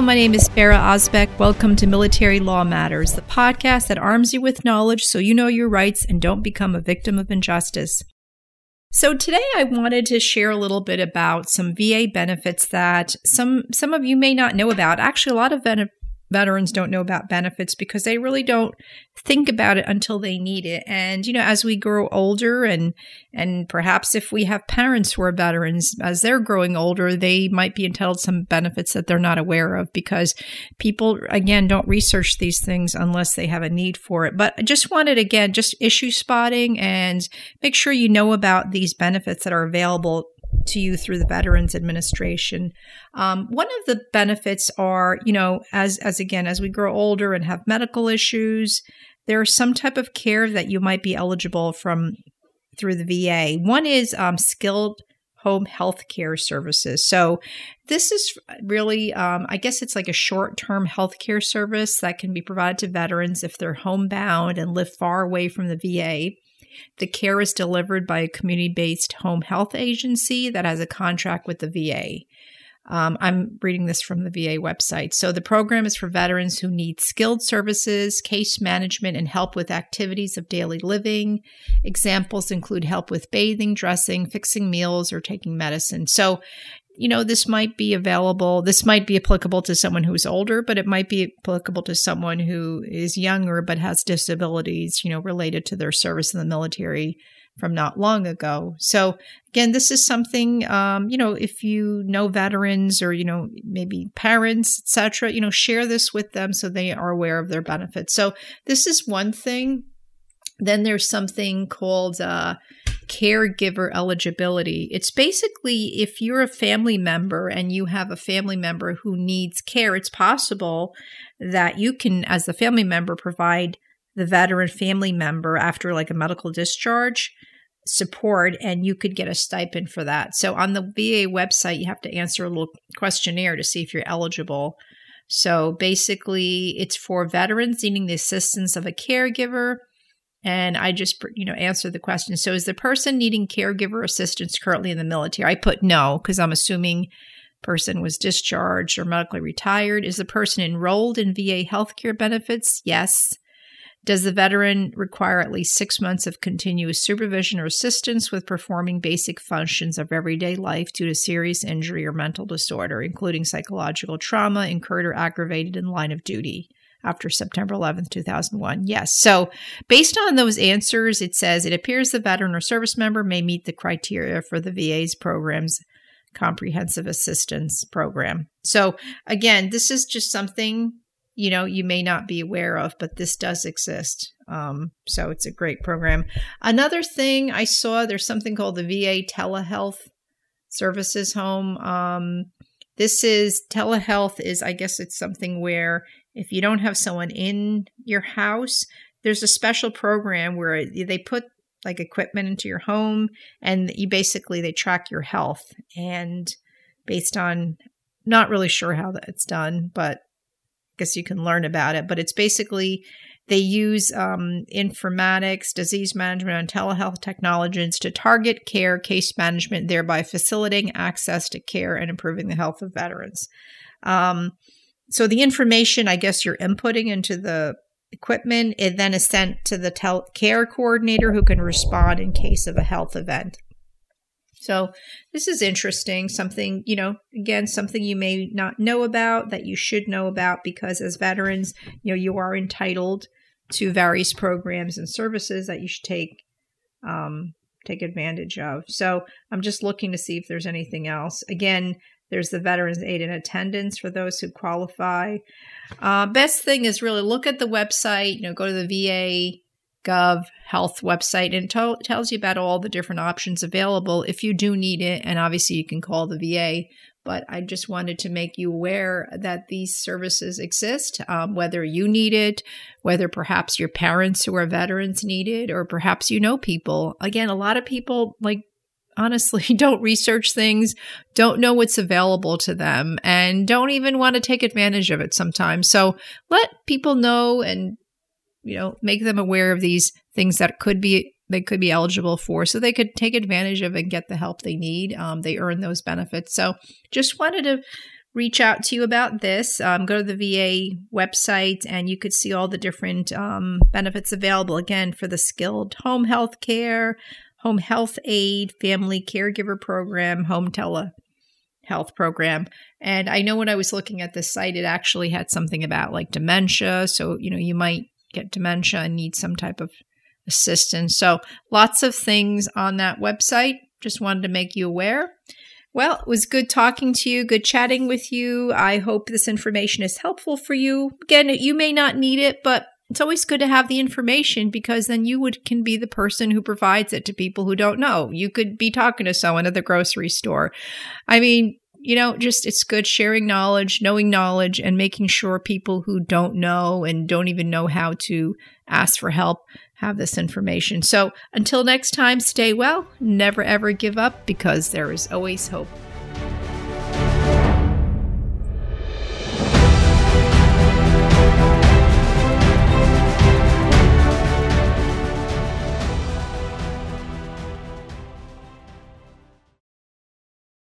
Hello, my name is Ferah Ozbek. Welcome to Military Law Matters, the podcast that arms you with knowledge so you know your rights and don't become a victim of injustice. So today I wanted to share a little bit about some VA benefits that some of you may not know about. Actually, a lot of veterans don't know about benefits because they really don't think about it until they need it. And, you know, as we grow older and perhaps if we have parents who are veterans, as they're growing older, they might be entitled to some benefits that they're not aware of because people, again, don't research these things unless they have a need for it. But I just wanted, again, just issue spotting and make sure you know about these benefits that are available to you through the Veterans Administration. One of the benefits are, you know, as we grow older and have medical issues, there's some type of care that you might be eligible through the VA. One is Skilled Home Health Care Services. So this is really, I guess it's like a short-term health care service that can be provided to veterans if they're homebound and live far away from the VA. The care is delivered by a community-based home health agency that has a contract with the VA. I'm reading this from the VA website. So the program is for veterans who need skilled services, case management, and help with activities of daily living. Examples include help with bathing, dressing, fixing meals, or taking medicine. So, you know, this might be available. This might be applicable to someone who's older, but it might be applicable to someone who is younger but has disabilities, you know, related to their service in the military from not long ago. So again, this is something, you know, if you know veterans or, you know, maybe parents, et cetera, you know, share this with them so they are aware of their benefits. So this is one thing. Then there's something called caregiver eligibility. It's basically if you're a family member and you have a family member who needs care, it's possible that you can, as the family member, provide the veteran family member after like a medical discharge support, and you could get a stipend for that. So on the VA website, you have to answer a little questionnaire to see if you're eligible. So basically, it's for veterans needing the assistance of a caregiver. And I just, you know, answer the question. So is the person needing caregiver assistance currently in the military? I put no, because I'm assuming person was discharged or medically retired. Is the person enrolled in VA healthcare benefits? Yes. Does the veteran require at least 6 months of continuous supervision or assistance with performing basic functions of everyday life due to serious injury or mental disorder, including psychological trauma incurred or aggravated in line of duty after September 11th, 2001? Yes. So based on those answers, it says it appears the veteran or service member may meet the criteria for the VA's program's comprehensive assistance program. So again, this is just something, you know, you may not be aware of, but this does exist. So it's a great program. Another thing I saw, there's something called the VA telehealth services home. This is telehealth is, I guess it's something where if you don't have someone in your house, there's a special program where they put like equipment into your home and you basically, they track your health and based on, not really sure how that's done, but I guess you can learn about it, but it's basically they use informatics, disease management, and telehealth technologies to target care, case management, thereby facilitating access to care and improving the health of veterans. So the information, I guess, you're inputting into the equipment, it then is sent to the care coordinator who can respond in case of a health event. So this is interesting, something, you know, again, something you may not know about that you should know about because as veterans, you know, you are entitled to various programs and services that you should take advantage of. So I'm just looking to see if there's anything else. Again, there's the Veterans Aid and Attendance for those who qualify. Best thing is really look at the website, you know, go to the VA.gov health website and it tells you about all the different options available if you do need it. And obviously you can call the VA, but I just wanted to make you aware that these services exist, whether you need it, whether perhaps your parents who are veterans need it, or perhaps you know people. Again, a lot of people like, honestly, don't research things, don't know what's available to them, and don't even want to take advantage of it sometimes. So let people know and, you know, make them aware of these things that they could be eligible for so they could take advantage of and get the help they need. They earn those benefits. So just wanted to reach out to you about this. Go to the VA website and you could see all the different benefits available, again, for the skilled home health care, home health aid, family caregiver program, home telehealth program. And I know when I was looking at this site, it actually had something about like dementia. So, you know, you might get dementia and need some type of assistance. So lots of things on that website. Just wanted to make you aware. Well, it was good talking to you, good chatting with you. I hope this information is helpful for you. Again, you may not need it, but it's always good to have the information because then you can be the person who provides it to people who don't know. You could be talking to someone at the grocery store. I mean, you know, just it's good sharing knowledge, knowing knowledge, and making sure people who don't know and don't even know how to ask for help have this information. So until next time, stay well, never ever give up because there is always hope.